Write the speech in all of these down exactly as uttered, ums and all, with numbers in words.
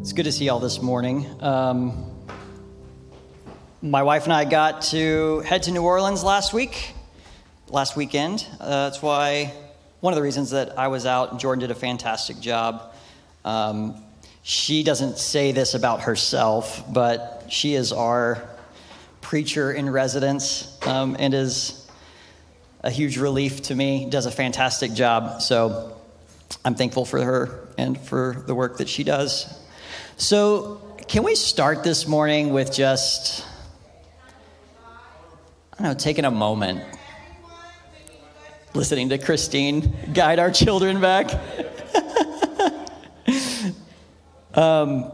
It's good to see y'all this morning. Um, my wife and I got to head to New Orleans last week, last weekend. Uh, that's why, one of the reasons that I was out, and Jordan did a fantastic job. Um, she doesn't say this about herself, but she is our preacher in residence um, and is a huge relief to me, does a fantastic job. So I'm thankful for her and for the work that she does. So, can we start this morning with just, I don't know, taking a moment, listening to Christine guide our children back? um,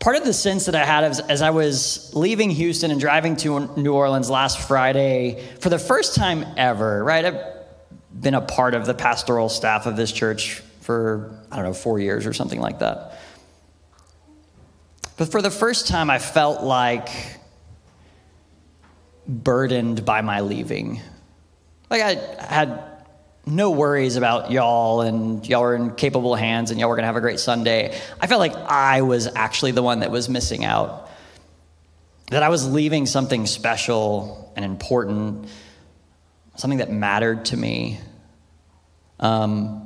part of the sense that I had as, as I was leaving Houston and driving to New Orleans last Friday, for the first time ever, right? I've been a part of the pastoral staff of this church for, I don't know, four years or something like that. But for the first time, I felt like burdened by my leaving. Like I had no worries about y'all, and y'all were in capable hands, and y'all were going to have a great Sunday. I felt like I was actually the one that was missing out, that I was leaving something special and important, something that mattered to me. Um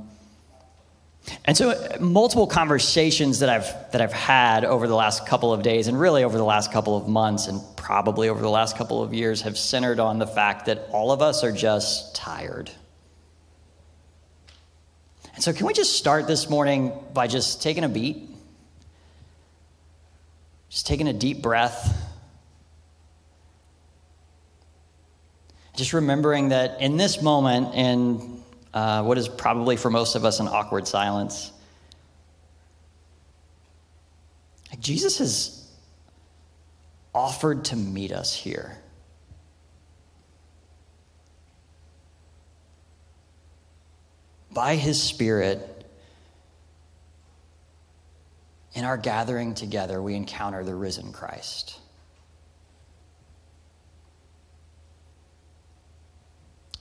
And so multiple conversations that I've that I've had over the last couple of days and really over the last couple of months and probably over the last couple of years have centered on the fact that all of us are just tired. And so can we just start this morning by just taking a beat? Just taking a deep breath. Just remembering that in this moment in Uh, what is probably for most of us an awkward silence. Like Jesus has offered to meet us here. By his Spirit, in our gathering together, we encounter the risen Christ.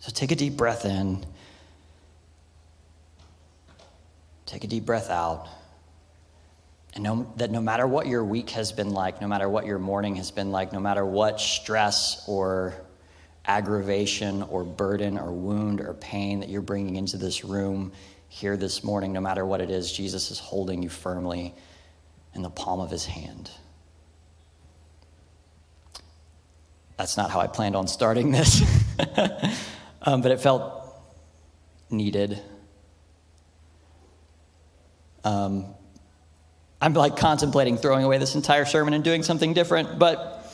So take a deep breath in. Take a deep breath out, and know that no matter what your week has been like, no matter what your morning has been like, no matter what stress or aggravation or burden or wound or pain that you're bringing into this room here this morning, no matter what it is, Jesus is holding you firmly in the palm of his hand. That's not how I planned on starting this, um, but it felt needed. Um, I'm like contemplating throwing away this entire sermon and doing something different, but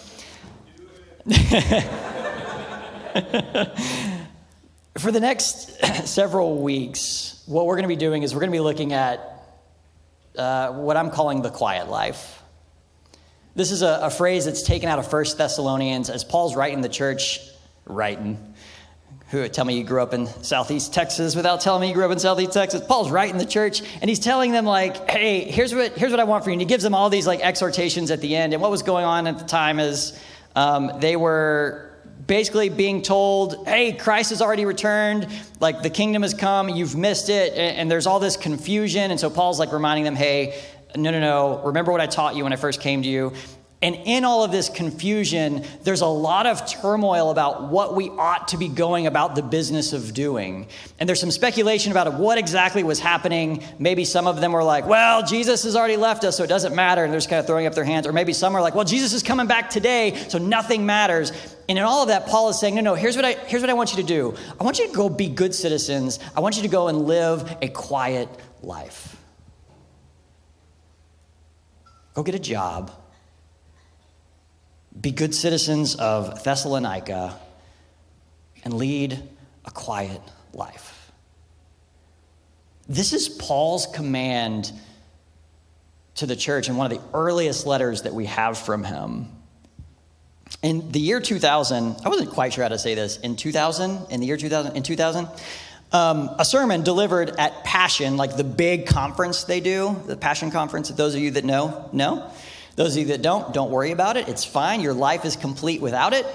for the next several weeks, what we're going to be doing is we're going to be looking at uh, what I'm calling the quiet life. This is a, a phrase that's taken out of First Thessalonians as Paul's writing the church, writing. Who would tell me you grew up in Southeast Texas without telling me you grew up in Southeast Texas? Paul's right in the church, and he's telling them, like, hey, here's what here's what I want for you. And he gives them all these, like, exhortations at the end. And what was going on at the time is um, they were basically being told, hey, Christ has already returned. Like, the kingdom has come. You've missed it. And, and there's all this confusion. And so Paul's, like, reminding them, hey, no, no, no. Remember what I taught you when I first came to you. And in all of this confusion, there's a lot of turmoil about what we ought to be going about the business of doing. And there's some speculation about what exactly was happening. Maybe some of them were like, well, Jesus has already left us, so it doesn't matter. And they're just kind of throwing up their hands. Or maybe some are like, well, Jesus is coming back today, so nothing matters. And in all of that, Paul is saying, no, no, here's what I here's what I want you to do. I want you to go be good citizens. I want you to go and live a quiet life. Go get a job. Be good citizens of Thessalonica and lead a quiet life. This is Paul's command to the church in one of the earliest letters that we have from him. In the year two thousand, I wasn't quite sure how to say this, in two thousand, in the year two thousand, in two thousand, Um, a sermon delivered at Passion, like the big conference they do, the Passion Conference. Those of you that know, know. Those of you that don't, don't worry about it. It's fine. Your life is complete without it.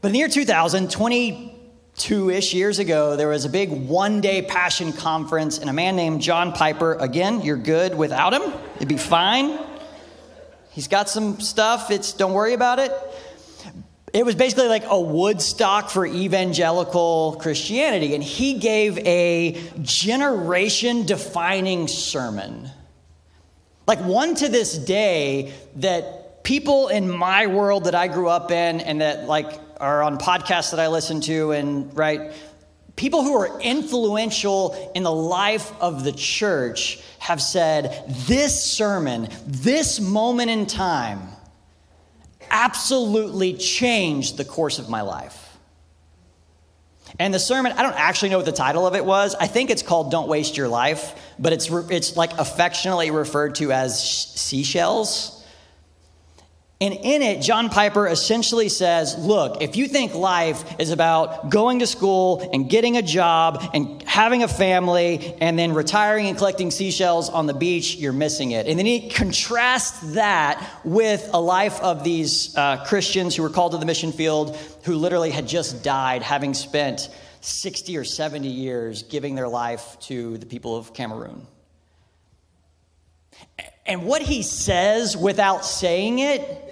But in the year two thousand, twenty-two-ish years ago, there was a big one-day Passion Conference, and a man named John Piper, again, you're good without him. It'd be fine. He's got some stuff. It's don't worry about it. It was basically like a Woodstock for evangelical Christianity, and he gave a generation-defining sermon. Like one to this day that people in my world that I grew up in and that like are on podcasts that I listen to and right, people who are influential in the life of the church have said this sermon, this moment in time, absolutely changed the course of my life. And the sermon, I don't actually know what the title of it was. I think it's called Don't Waste Your Life, but it's re- it's like affectionately referred to as sh- seashells. And in it, John Piper essentially says, look, if you think life is about going to school and getting a job and having a family and then retiring and collecting seashells on the beach, you're missing it. And then he contrasts that with a life of these uh, Christians who were called to the mission field who literally had just died, having spent sixty or seventy years giving their life to the people of Cameroon. And what he says without saying it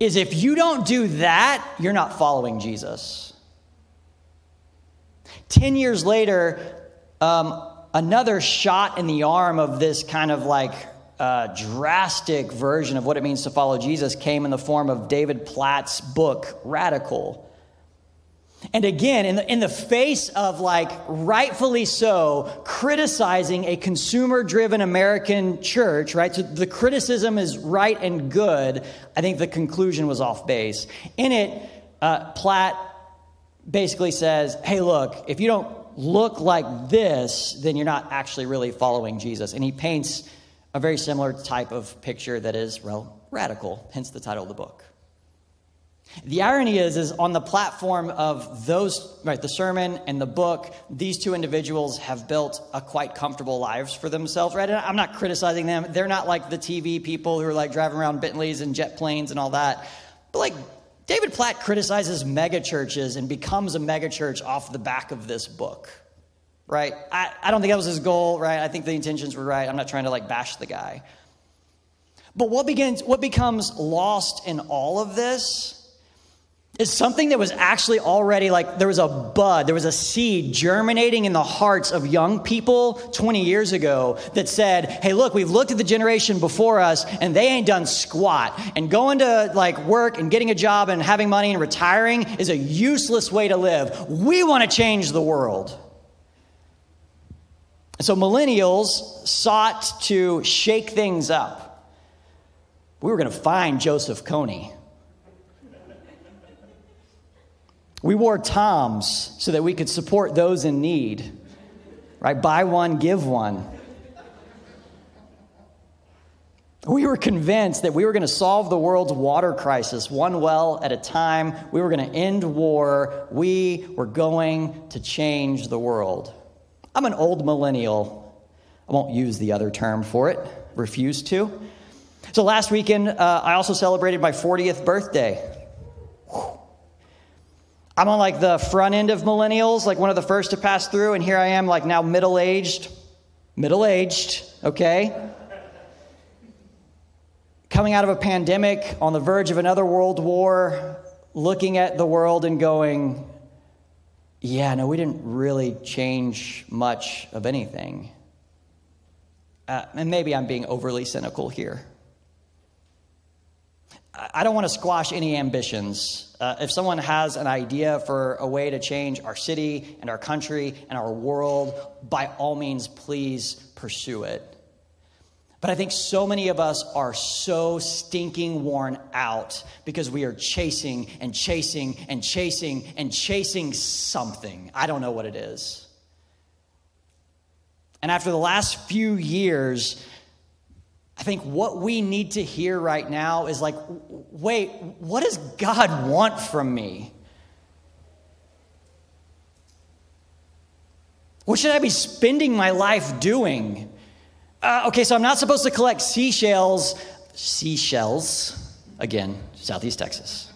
is if you don't do that, you're not following Jesus. Ten years later, um, another shot in the arm of this kind of like uh, drastic version of what it means to follow Jesus came in the form of David Platt's book, Radical. And again, in the, in the face of like rightfully so criticizing a consumer-driven American church, right? So the criticism is right and good. I think the conclusion was off base. In it, uh, Platt basically says, hey, look, if you don't look like this, then you're not actually really following Jesus. And he paints a very similar type of picture that is, well, radical, hence the title of the book. The irony is, is on the platform of those, right, the sermon and the book, these two individuals have built a quite comfortable lives for themselves, right? And I'm not criticizing them. They're not like the T V people who are like driving around Bentleys and jet planes and all that. But like David Platt criticizes mega churches and becomes a mega church off the back of this book, right? I, I don't think that was his goal, right? I think the intentions were right. I'm not trying to like bash the guy. But what begins, what becomes lost in all of this is something that was actually already like there was a bud, there was a seed germinating in the hearts of young people twenty years ago that said, hey, look, we've looked at the generation before us and they ain't done squat. And going to like work and getting a job and having money and retiring is a useless way to live. We want to change the world. And so millennials sought to shake things up. We were going to find Joseph Kony. We wore Toms so that we could support those in need, right? Buy one, give one. We were convinced that we were going to solve the world's water crisis one well at a time. We were going to end war. We were going to change the world. I'm an old millennial. I won't use the other term for it. Refuse to. So last weekend, uh, I also celebrated my fortieth birthday. Whew. I'm on like the front end of millennials, like one of the first to pass through. And here I am like now middle-aged, middle-aged, okay? coming out of a pandemic, on the verge of another world war, looking at the world and going, yeah, no, we didn't really change much of anything. Uh, and maybe I'm being overly cynical here. I don't want to squash any ambitions. Uh, if someone has an idea for a way to change our city and our country and our world, by all means, please pursue it. But I think so many of us are so stinking worn out because we are chasing and chasing and chasing and chasing something. I don't know what it is. And after the last few years, I think what we need to hear right now is like, wait, what does God want from me? What should I be spending my life doing? Uh, okay, so I'm not supposed to collect seashells, seashells, again, Southeast Texas.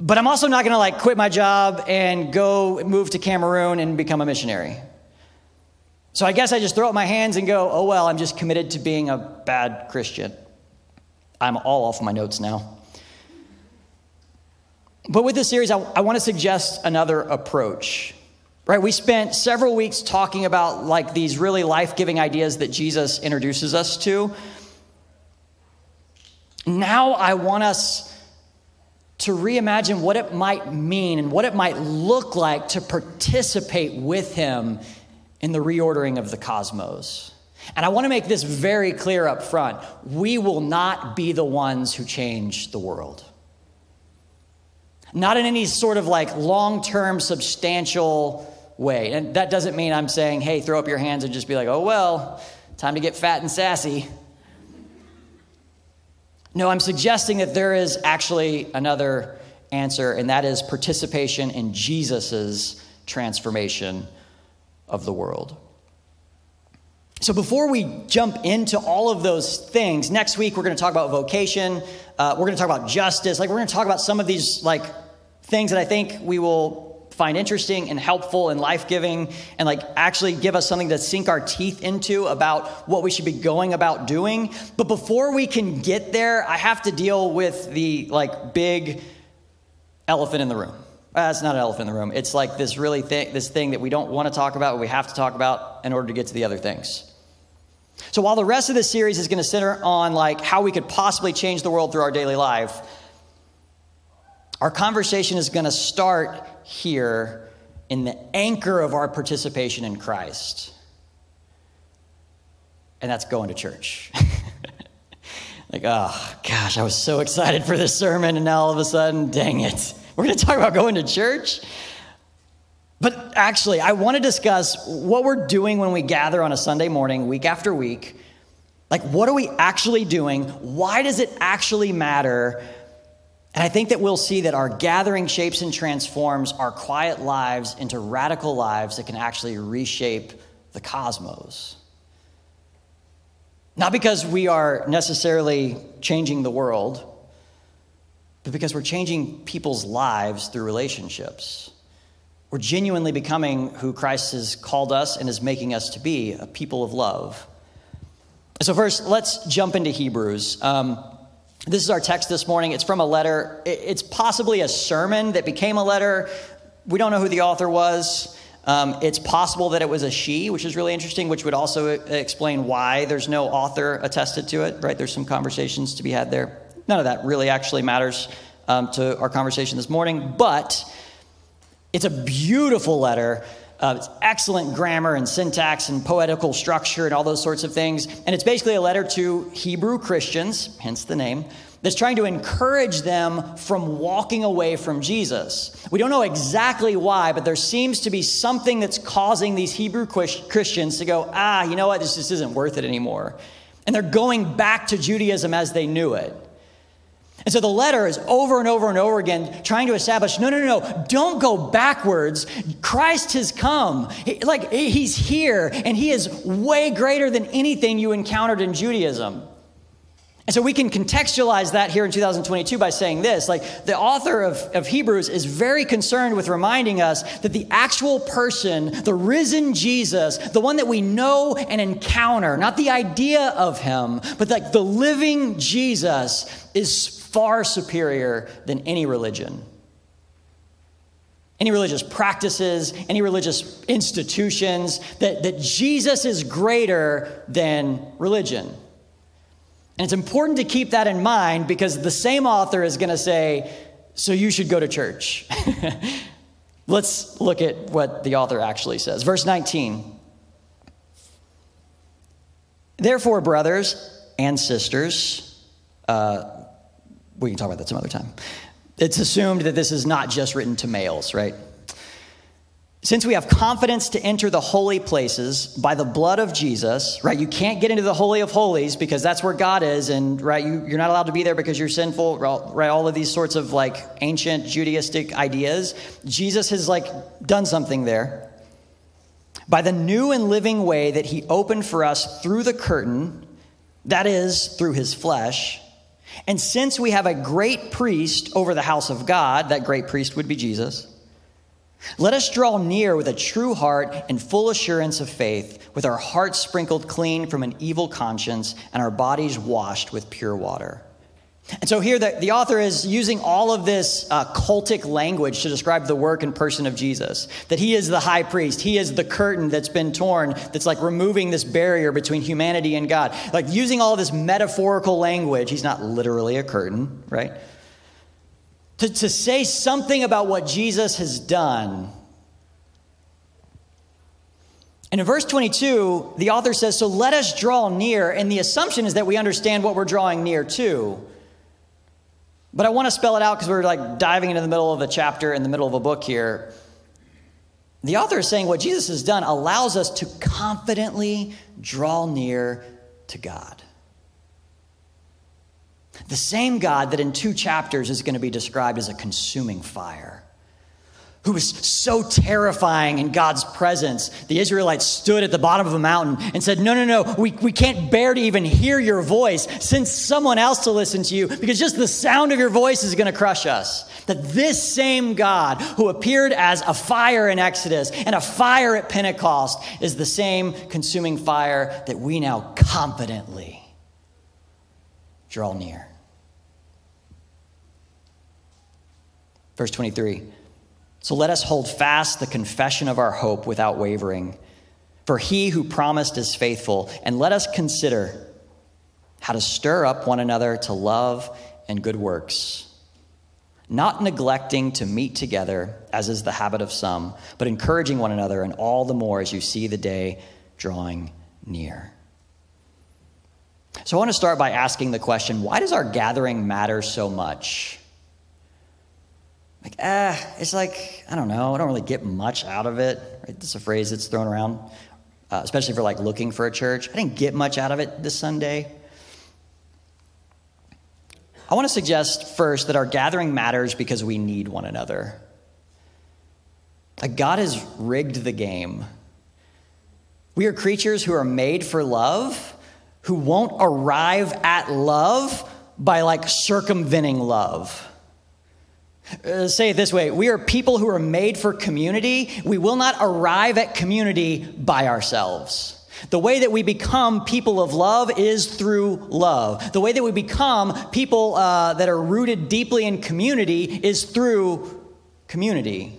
But I'm also not going to like quit my job and go move to Cameroon and become a missionary. So I guess I just throw up my hands and go, oh, well, I'm just committed to being a bad Christian. I'm all off my notes now. But with this series, I, I want to suggest another approach. Right, we spent several weeks talking about like these really life-giving ideas that Jesus introduces us to. Now I want us to reimagine what it might mean and what it might look like to participate with him in the reordering of the cosmos. And I want to make this very clear up front. We will not be the ones who change the world. Not in any sort of like long-term substantial way. And that doesn't mean I'm saying, hey, throw up your hands and just be like, oh, well, time to get fat and sassy. No, I'm suggesting that there is actually another answer, and that is participation in Jesus's transformation of the world. So before we jump into all of those things, next week we're going to talk about vocation. Uh, we're going to talk about justice. Like we're going to talk about some of these like things that I think we will find interesting and helpful and life-giving, and like actually give us something to sink our teeth into about what we should be going about doing. But before we can get there, I have to deal with the like big elephant in the room. Uh, it's not an elephant in the room. It's like this really thing, this thing that we don't want to talk about, but we have to talk about in order to get to the other things. So while the rest of this series is going to center on like how we could possibly change the world through our daily life, our conversation is going to start here in the anchor of our participation in Christ. And that's going to church. Like, oh, gosh, I was so excited for this sermon, and now all of a sudden, dang it, we're going to talk about going to church. But actually, I want to discuss what we're doing when we gather on a Sunday morning, week after week. Like, what are we actually doing? Why does it actually matter? And I think that we'll see that our gathering shapes and transforms our quiet lives into radical lives that can actually reshape the cosmos. Not because we are necessarily changing the world, but because we're changing people's lives through relationships. We're genuinely becoming who Christ has called us and is making us to be, a people of love. So first, let's jump into Hebrews. Um, this is our text this morning. It's from a letter. It's possibly a sermon that became a letter. We don't know who the author was. Um, it's possible that it was a she, which is really interesting, which would also explain why there's no author attested to it, right? There's some conversations to be had there. None of that really actually matters um, to our conversation this morning, but it's a beautiful letter. Uh, it's excellent grammar and syntax and poetical structure and all those sorts of things. And it's basically a letter to Hebrew Christians, hence the name, that's trying to encourage them from walking away from Jesus. We don't know exactly why, but there seems to be something that's causing these Hebrew Christians to go, ah, you know what, this just isn't worth it anymore. And they're going back to Judaism as they knew it. And so the letter is over and over and over again trying to establish, no, no, no, no, don't go backwards. Christ has come. He, like, he's here, and he is way greater than anything you encountered in Judaism. And so we can contextualize that here in two thousand twenty-two by saying this, like the author of, of Hebrews is very concerned with reminding us that the actual person, the risen Jesus, the one that we know and encounter, not the idea of him, but like the living Jesus is far superior than any religion. Any religious practices, any religious institutions, that, that Jesus is greater than religion. And it's important to keep that in mind because the same author is going to say, so you should go to church. Let's look at what the author actually says. Verse nineteen. Therefore, brothers and sisters, uh, we can talk about that some other time. It's assumed that this is not just written to males, right? Since we have confidence to enter the holy places by the blood of Jesus, right? You can't get into the Holy of Holies because that's where God is, and right, you, you're not allowed to be there because you're sinful, right? All of these sorts of like ancient Judaistic ideas. Jesus has like done something there. By the new and living way that he opened for us through the curtain, that is through his flesh. And since we have a great priest over the house of God, that great priest would be Jesus. Let us draw near with a true heart and full assurance of faith, with our hearts sprinkled clean from an evil conscience and our bodies washed with pure water. And so here the, the author is using all of this uh, cultic language to describe the work and person of Jesus, that he is the high priest. He is the curtain that's been torn, that's like removing this barrier between humanity and God. Like using all this metaphorical language, he's not literally a curtain, right? To, to say something about what Jesus has done. And in verse twenty-two, the author says, so let us draw near. And the assumption is that we understand what we're drawing near to. But I want to spell it out because we're like diving into the middle of a chapter in the middle of a book here. The author is saying what Jesus has done allows us to confidently draw near to God. The same God that in two chapters is going to be described as a consuming fire, who was so terrifying in God's presence. The Israelites stood at the bottom of a mountain and said, no, no, no, we, we can't bear to even hear your voice. Send someone else to listen to you because just the sound of your voice is going to crush us. That this same God who appeared as a fire in Exodus and a fire at Pentecost is the same consuming fire that we now confidently draw near. Verse twenty-three. So let us hold fast the confession of our hope without wavering, for he who promised is faithful, and let us consider how to stir up one another to love and good works, not neglecting to meet together, as is the habit of some, but encouraging one another, and all the more as you see the day drawing near. So I want to start by asking the question, why does our gathering matter so much? Like, ah, eh, it's like, I don't know, I don't really get much out of it. Right? That's a phrase that's thrown around, uh, especially for like looking for a church. I didn't get much out of it this Sunday. I want to suggest first that our gathering matters because we need one another. Like God has rigged the game. We are creatures who are made for love, who won't arrive at love by like circumventing love. Uh, say it this way. We are people who are made for community. We will not arrive at community by ourselves. The way that we become people of love is through love. The way that we become people uh, that are rooted deeply in community is through community.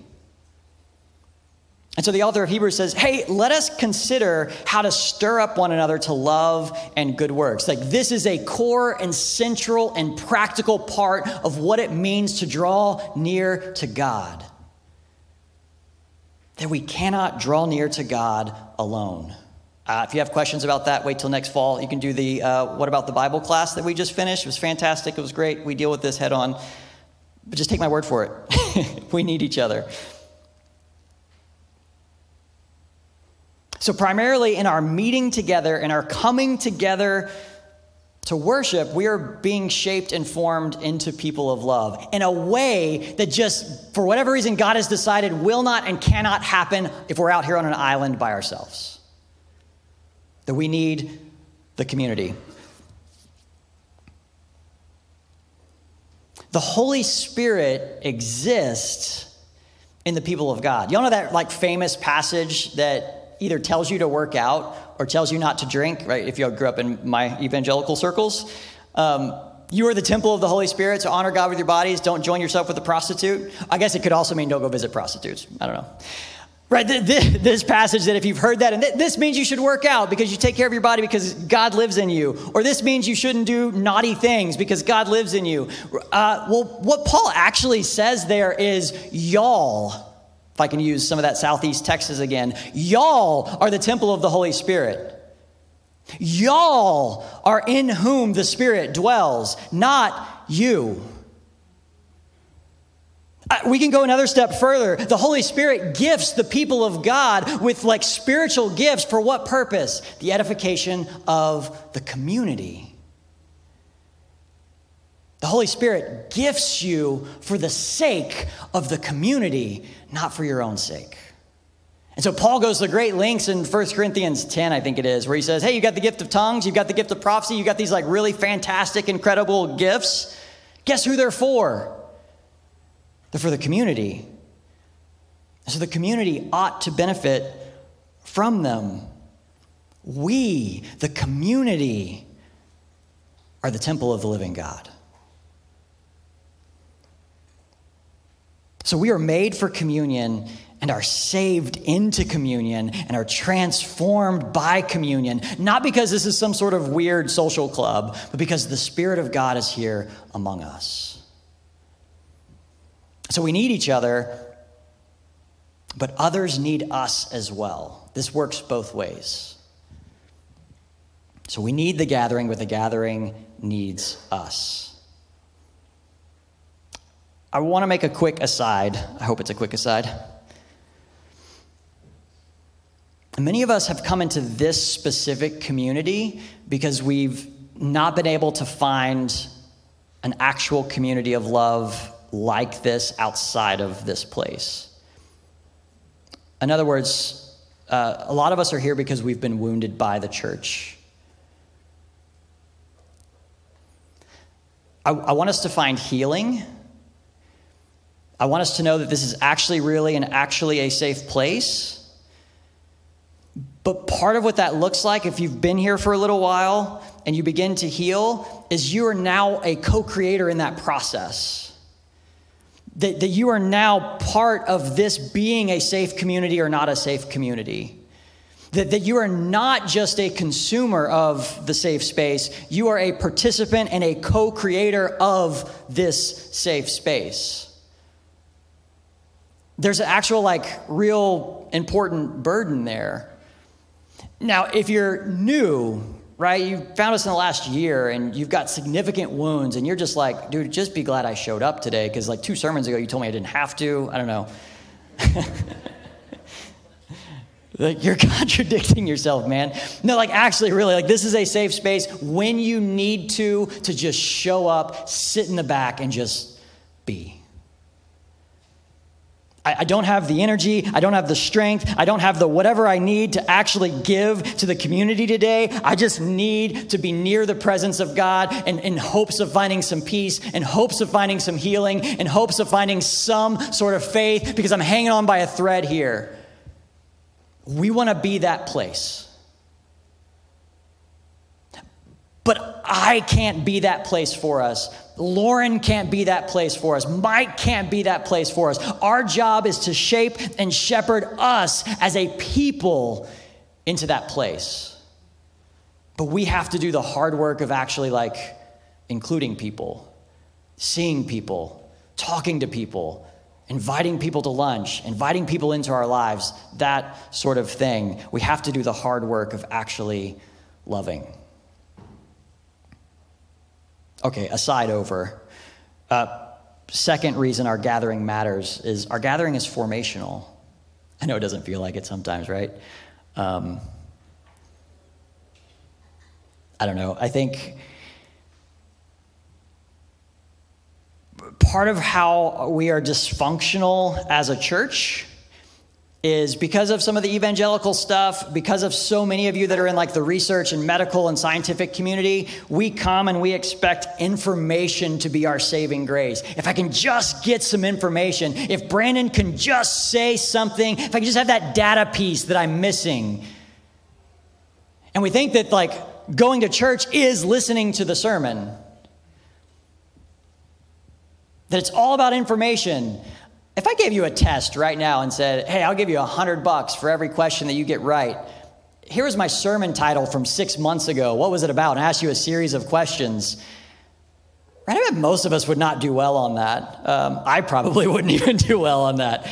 And so the author of Hebrews says, hey, let us consider how to stir up one another to love and good works. Like this is a core and central and practical part of what it means to draw near to God. That we cannot draw near to God alone. Uh, if you have questions about that, wait till next fall. You can do the uh, What About the Bible class that we just finished. It was fantastic. It was great. We deal with this head on. But just take my word for it. We need each other. So primarily in our meeting together, in our coming together to worship, we are being shaped and formed into people of love in a way that just, for whatever reason, God has decided will not and cannot happen if we're out here on an island by ourselves. That we need the community. The Holy Spirit exists in the people of God. Y'all know that like famous passage that either tells you to work out or tells you not to drink, right? If y'all grew up in my evangelical circles, um, you are the temple of the Holy Spirit, so honor God with your bodies. Don't join yourself with a prostitute. I guess it could also mean don't go visit prostitutes. I don't know. Right, this passage that if you've heard that, and this means you should work out because you take care of your body because God lives in you. Or this means you shouldn't do naughty things because God lives in you. Uh, well, what Paul actually says there is y'all, if I can use some of that Southeast Texas again, y'all are the temple of the Holy Spirit. Y'all are in whom the Spirit dwells, not you. We can go another step further. The Holy Spirit gifts the people of God with like spiritual gifts for what purpose? The edification of the community. The Holy Spirit gifts you for the sake of the community, not for your own sake. And so Paul goes to great lengths in First Corinthians ten, I think it is, where he says, hey, you got the gift of tongues, you've got the gift of prophecy, you got these like really fantastic, incredible gifts. Guess who they're for? They're for the community. So the community ought to benefit from them. We, the community, are the temple of the living God. So we are made for communion and are saved into communion and are transformed by communion, not because this is some sort of weird social club, but because the Spirit of God is here among us. So we need each other, but others need us as well. This works both ways. So we need the gathering, but the gathering needs us. I want to make a quick aside. I hope it's a quick aside. Many of us have come into this specific community because we've not been able to find an actual community of love like this outside of this place. In other words, uh, a lot of us are here because we've been wounded by the church. I, I want us to find healing. I want us to know that this is actually really and actually a safe place. But part of what that looks like, if you've been here for a little while and you begin to heal, is you are now a co-creator in that process. That, that you are now part of this being a safe community or not a safe community. That, that you are not just a consumer of the safe space. You are a participant and a co-creator of this safe space. There's an actual, like, real important burden there. Now, if you're new, right, you found us in the last year and you've got significant wounds and you're just like, dude, just be glad I showed up today because like two sermons ago you told me I didn't have to. I don't know. Like you're contradicting yourself, man. No, like actually really, like this is a safe space when you need to, to just show up, sit in the back and just be. I don't have the energy, I don't have the strength, I don't have the whatever I need to actually give to the community today. I just need to be near the presence of God and in hopes of finding some peace, in hopes of finding some healing, in hopes of finding some sort of faith because I'm hanging on by a thread here. We want to be that place. But I can't be that place for us. Lauren can't be that place for us. Mike can't be that place for us. Our job is to shape and shepherd us as a people into that place. But we have to do the hard work of actually like including people, seeing people, talking to people, inviting people to lunch, inviting people into our lives, that sort of thing. We have to do the hard work of actually loving. Okay, aside over. Uh, second reason our gathering matters is our gathering is formational. I know it doesn't feel like it sometimes, right? Um, I don't know. I think part of how we are dysfunctional as a church is because of some of the evangelical stuff, because of so many of you that are in like the research and medical and scientific community, we come and we expect information to be our saving grace. If I can just get some information, if Brandon can just say something, if I can just have that data piece that I'm missing. And we think that like going to church is listening to the sermon. That it's all about information. If I gave you a test right now and said, hey, I'll give you a hundred bucks for every question that you get right. Here's my sermon title from six months ago. What was it about? And I asked you a series of questions. Right? I bet most of us would not do well on that. Um, I probably wouldn't even do well on that. All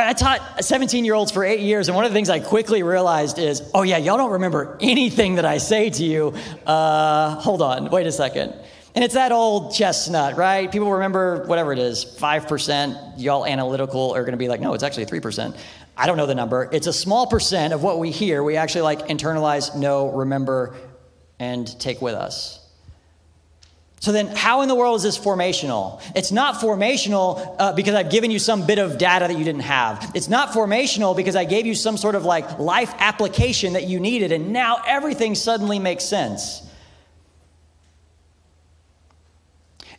right, I taught seventeen-year-olds for eight years, and one of the things I quickly realized is, oh, yeah, y'all don't remember anything that I say to you. Uh, hold on, wait a second. And it's that old chestnut, right? People remember whatever it is, five percent. Y'all analytical are going to be like, no, it's actually three percent. I don't know the number. It's a small percent of what we hear. We actually, like, internalize, know, remember, and take with us. So then how in the world is this formational? It's not formational uh, because I've given you some bit of data that you didn't have. It's not formational because I gave you some sort of like life application that you needed, and now everything suddenly makes sense.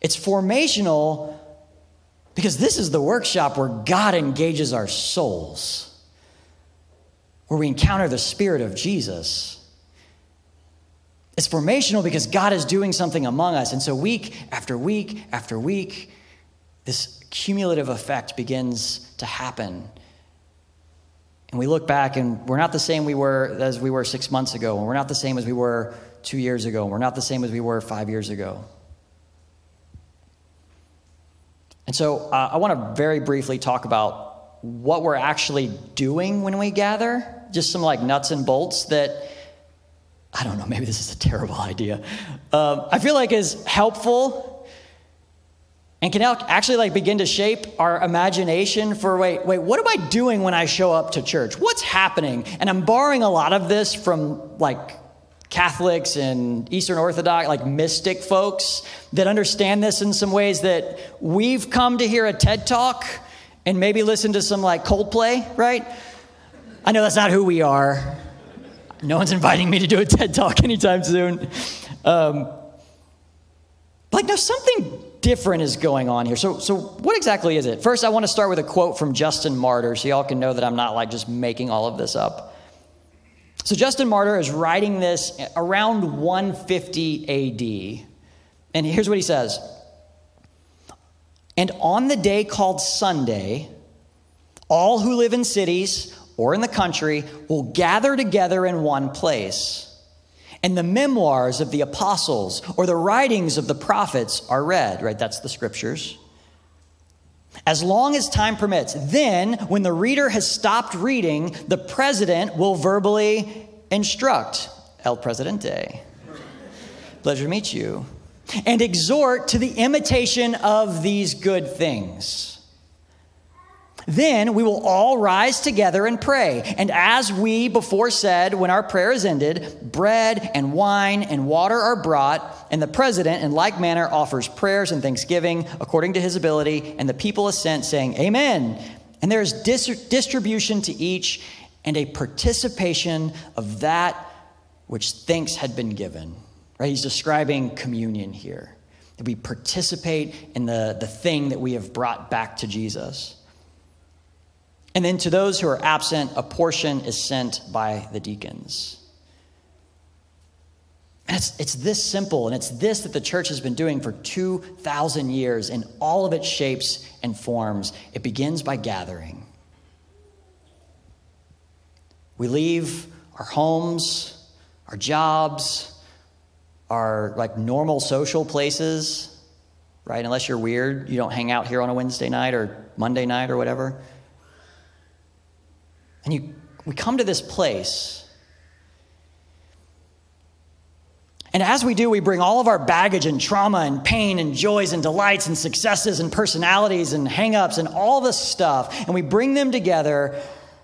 It's formational because this is the workshop where God engages our souls, where we encounter the Spirit of Jesus. It's formational because God is doing something among us. And so week after week after week, this cumulative effect begins to happen. And we look back and we're not the same we were as we were six months ago. And we're not the same as we were two years ago. And we're not the same as we were five years ago. And so uh, I want to very briefly talk about what we're actually doing when we gather. Just some like nuts and bolts that... I don't know, maybe this is a terrible idea. Um, I feel like is helpful and can actually like begin to shape our imagination for, wait, wait, what am I doing when I show up to church? What's happening? And I'm borrowing a lot of this from like Catholics and Eastern Orthodox, like mystic folks that understand this in some ways that we've come to hear a TED Talk and maybe listen to some like Coldplay, right? I know that's not who we are. No one's inviting me to do a TED Talk anytime soon. Um, like, no, something different is going on here. So, so what exactly is it? First, I want to start with a quote from Justin Martyr so y'all can know that I'm not, like, just making all of this up. So Justin Martyr is writing this around one fifty A D. And here's what he says. And on the day called Sunday, all who live in cities... or in the country, will gather together in one place. And the memoirs of the apostles or the writings of the prophets are read, right? That's the scriptures. As long as time permits. Then, when the reader has stopped reading, the president will verbally instruct, El Presidente, pleasure to meet you, and exhort to the imitation of these good things. Then we will all rise together and pray. And as we before said, when our prayer is ended, bread and wine and water are brought, and the president in like manner offers prayers and thanksgiving according to his ability, and the people assent, saying, Amen. And there is dis- distribution to each and a participation of that which thanks had been given. Right? He's describing communion here. That we participate in the, the thing that we have brought back to Jesus. And then to those who are absent, a portion is sent by the deacons. And it's, it's this simple, and it's this that the church has been doing for two thousand years in all of its shapes and forms. It begins by gathering. We leave our homes, our jobs, our like normal social places, right? Unless you're weird, you don't hang out here on a Wednesday night or Monday night or whatever. And you, we come to this place. And as we do, we bring all of our baggage and trauma and pain and joys and delights and successes and personalities and hang-ups and all this stuff. And we bring them together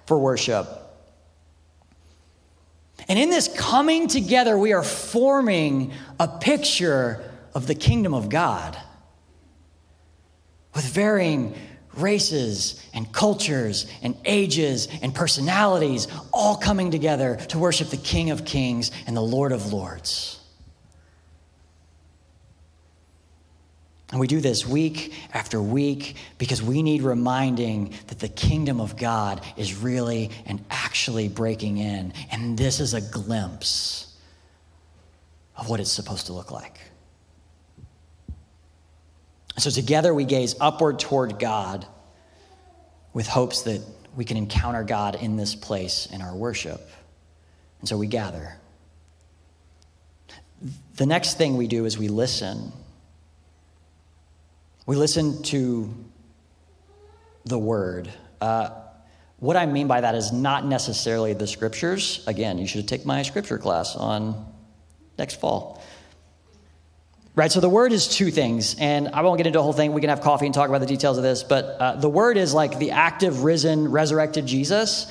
for worship. And in this coming together, we are forming a picture of the kingdom of God with varying races and cultures and ages and personalities all coming together to worship the King of Kings and the Lord of Lords. And we do this week after week because we need reminding that the kingdom of God is really and actually breaking in. And this is a glimpse of what it's supposed to look like. So together we gaze upward toward God with hopes that we can encounter God in this place in our worship. And so we gather. The next thing we do is we listen. We listen to the word. Uh, what I mean by that is not necessarily the scriptures. Again, you should take my scripture class on next fall. Right, so the word is two things, and I won't get into the whole thing. We can have coffee and talk about the details of this, but uh, the word is like the active, risen, resurrected Jesus.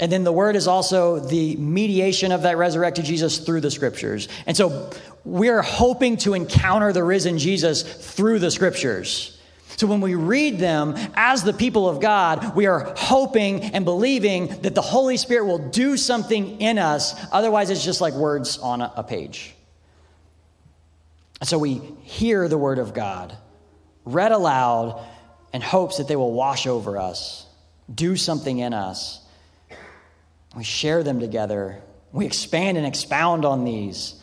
And then the word is also the mediation of that resurrected Jesus through the scriptures. And so we're hoping to encounter the risen Jesus through the scriptures. So when we read them as the people of God, we are hoping and believing that the Holy Spirit will do something in us. Otherwise, it's just like words on a page. And so we hear the word of God read aloud in hopes that they will wash over us, do something in us. We share them together. We expand and expound on these.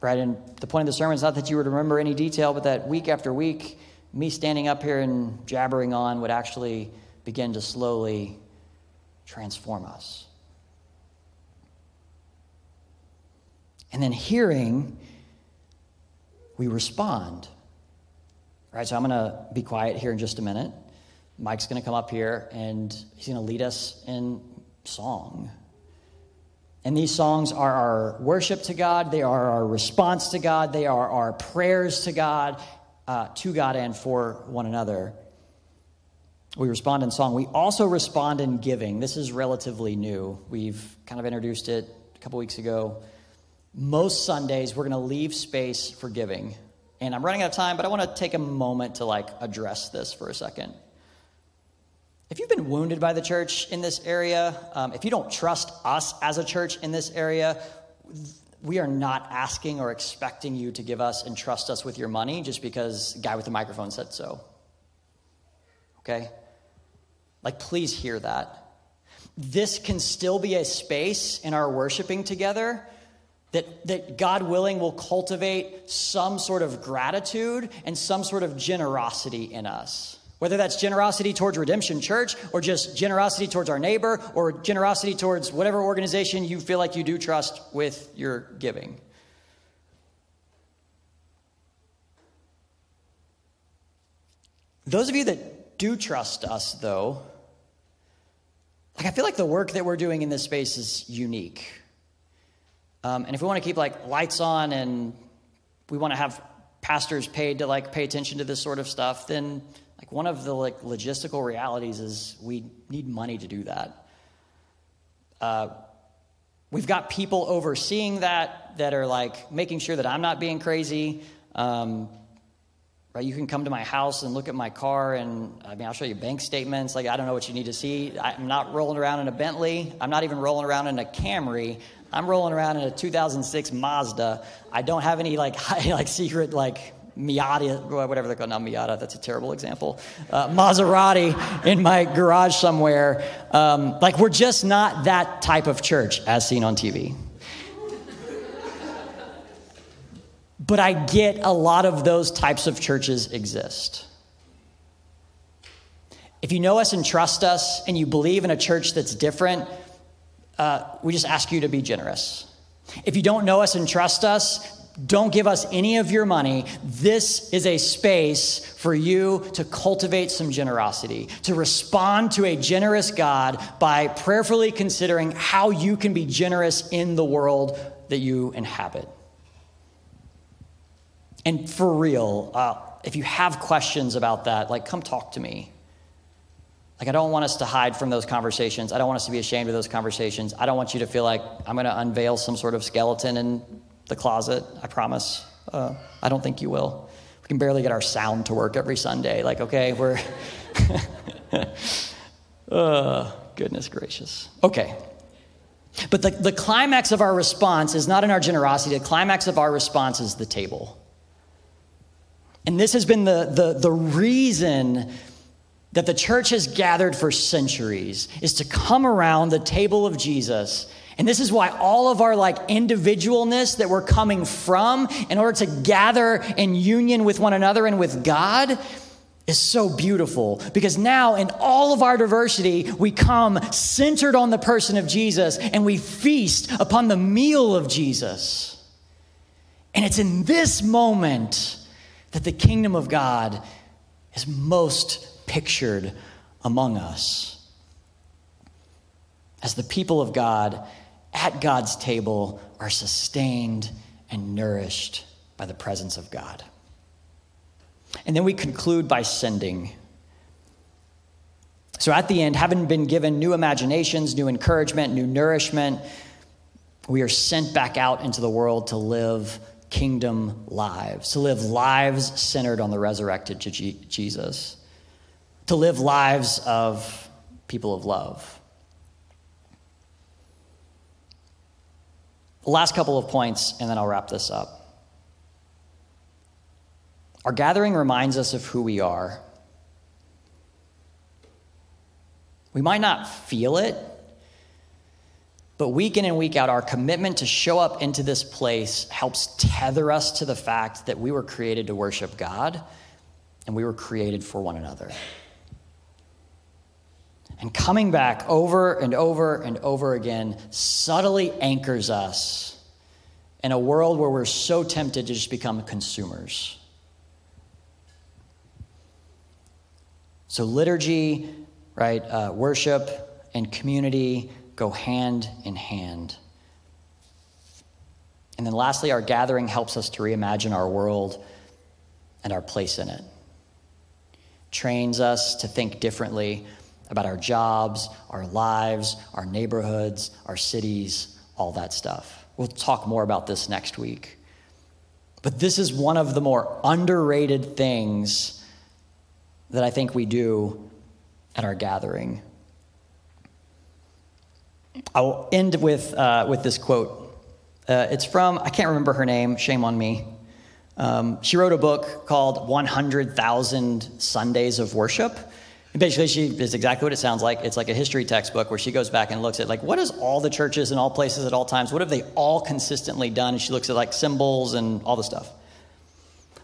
Right? And the point of the sermon is not that you would remember any detail, but that week after week, me standing up here and jabbering on would actually begin to slowly transform us. And then hearing, we respond. Right? So I'm going to be quiet here in just a minute. Mike's going to come up here, and he's going to lead us in song. And these songs are our worship to God. They are our response to God. They are our prayers to God, uh, to God and for one another. We respond in song. We also respond in giving. This is relatively new. We've kind of introduced it a couple weeks ago. Most Sundays, we're going to leave space for giving. And I'm running out of time, but I want to take a moment to, like, address this for a second. If you've been wounded by the church in this area, um, if you don't trust us as a church in this area, we are not asking or expecting you to give us and trust us with your money just because the guy with the microphone said so. Okay? Like, please hear that. This can still be a space in our worshiping together that, that God willing will cultivate some sort of gratitude and some sort of generosity in us. Whether that's generosity towards Redemption Church or just generosity towards our neighbor or generosity towards whatever organization you feel like you do trust with your giving. Those of you that do trust us, though, like, I feel like the work that we're doing in this space is unique. Um, and if we want to keep, like, lights on and we want to have pastors paid to, like, pay attention to this sort of stuff, then... Like one of the like logistical realities is we need money to do that. Uh, we've got people overseeing that that are like making sure that I'm not being crazy. Um, right, you can come to my house and look at my car, and I mean I'll show you bank statements. Like I don't know what you need to see. I'm not rolling around in a Bentley. I'm not even rolling around in a Camry. I'm rolling around in a two thousand six Mazda. I don't have any like high, like secret like. Miata, whatever they're called now, Miata, that's a terrible example. Uh, Maserati in my garage somewhere. Um, like, we're just not that type of church as seen on T V. But I get a lot of those types of churches exist. If you know us and trust us and you believe in a church that's different, uh, we just ask you to be generous. If you don't know us and trust us, don't give us any of your money. This is a space for you to cultivate some generosity, to respond to a generous God by prayerfully considering how you can be generous in the world that you inhabit. And for real, uh, if you have questions about that, like, come talk to me. Like, I don't want us to hide from those conversations. I don't want us to be ashamed of those conversations. I don't want you to feel like I'm going to unveil some sort of skeleton and the closet, I promise. Uh, I don't think you will. We can barely get our sound to work every Sunday. Like, okay, we're... oh, goodness gracious. Okay. But the, the climax of our response is not in our generosity. The climax of our response is the table. And this has been the, the, the reason that the church has gathered for centuries, is to come around the table of Jesus. And this is why all of our like individualness that we're coming from in order to gather in union with one another and with God is so beautiful, because now in all of our diversity, we come centered on the person of Jesus and we feast upon the meal of Jesus. And it's in this moment that the kingdom of God is most pictured among us. As the people of God at God's table are sustained and nourished by the presence of God. And then we conclude by sending. So at the end, having been given new imaginations, new encouragement, new nourishment, we are sent back out into the world to live kingdom lives, to live lives centered on the resurrected Jesus, to live lives of people of love. Last couple of points, and then I'll wrap this up. Our gathering reminds us of who we are. We might not feel it, but week in and week out, our commitment to show up into this place helps tether us to the fact that we were created to worship God, and we were created for one another. And coming back over and over and over again subtly anchors us in a world where we're so tempted to just become consumers. So liturgy, right, uh, worship, and community go hand in hand. And then lastly, our gathering helps us to reimagine our world and our place in it. Trains us to think differently about our jobs, our lives, our neighborhoods, our cities, all that stuff. We'll talk more about this next week. But this is one of the more underrated things that I think we do at our gathering. I'll end with uh, with this quote. Uh, it's from, I can't remember her name, shame on me. Um, she wrote a book called one hundred thousand Sundays of Worship. Basically, she is exactly what it sounds like. It's like a history textbook where she goes back and looks at, like, what is all the churches in all places at all times? What have they all consistently done? And she looks at, like, symbols and all the stuff.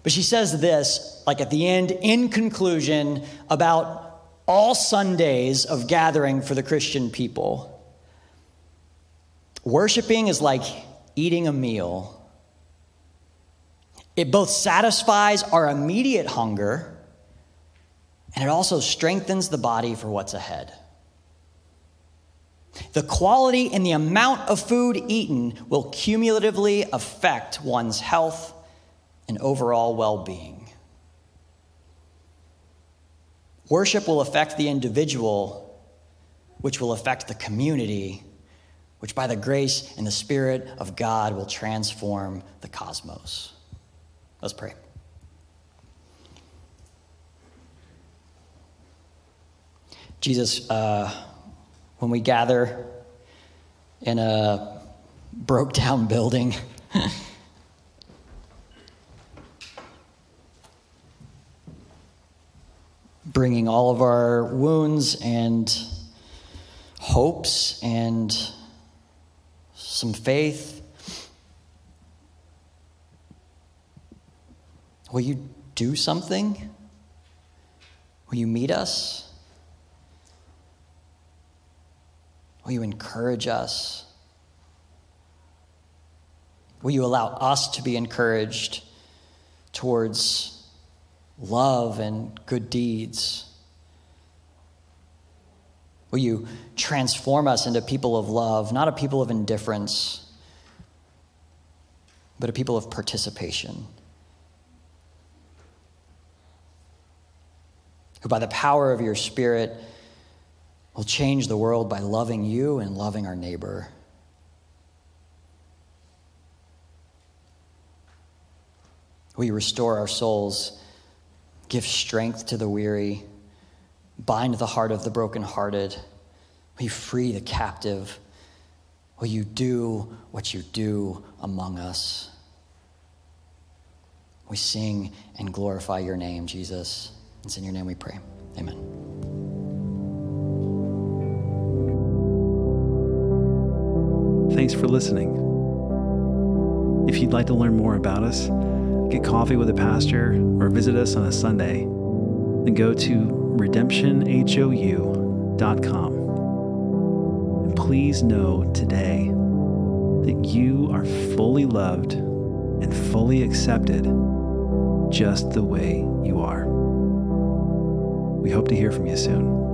But she says this, like, at the end, in conclusion, about all Sundays of gathering for the Christian people. Worshiping is like eating a meal. It both satisfies our immediate hunger, and it also strengthens the body for what's ahead. The quality and the amount of food eaten will cumulatively affect one's health and overall well-being. Worship will affect the individual, which will affect the community, which by the grace and the Spirit of God will transform the cosmos. Let's pray. Jesus, uh, when we gather in a broke-down building, bringing all of our wounds and hopes and some faith, will you do something? Will you meet us? Will you encourage us? Will you allow us to be encouraged towards love and good deeds? Will you transform us into people of love, not a people of indifference, but a people of participation, who by the power of your Spirit will change the world by loving you and loving our neighbor. Will you restore our souls, give strength to the weary, bind the heart of the brokenhearted? Will you free the captive? Will you do what you do among us? We sing and glorify your name, Jesus. It's in your name we pray. Amen. Thanks for listening. If you'd like to learn more about us, get coffee with a pastor, or visit us on a Sunday, then go to redemption hou dot com. And please know today that you are fully loved and fully accepted just the way you are. We hope to hear from you soon.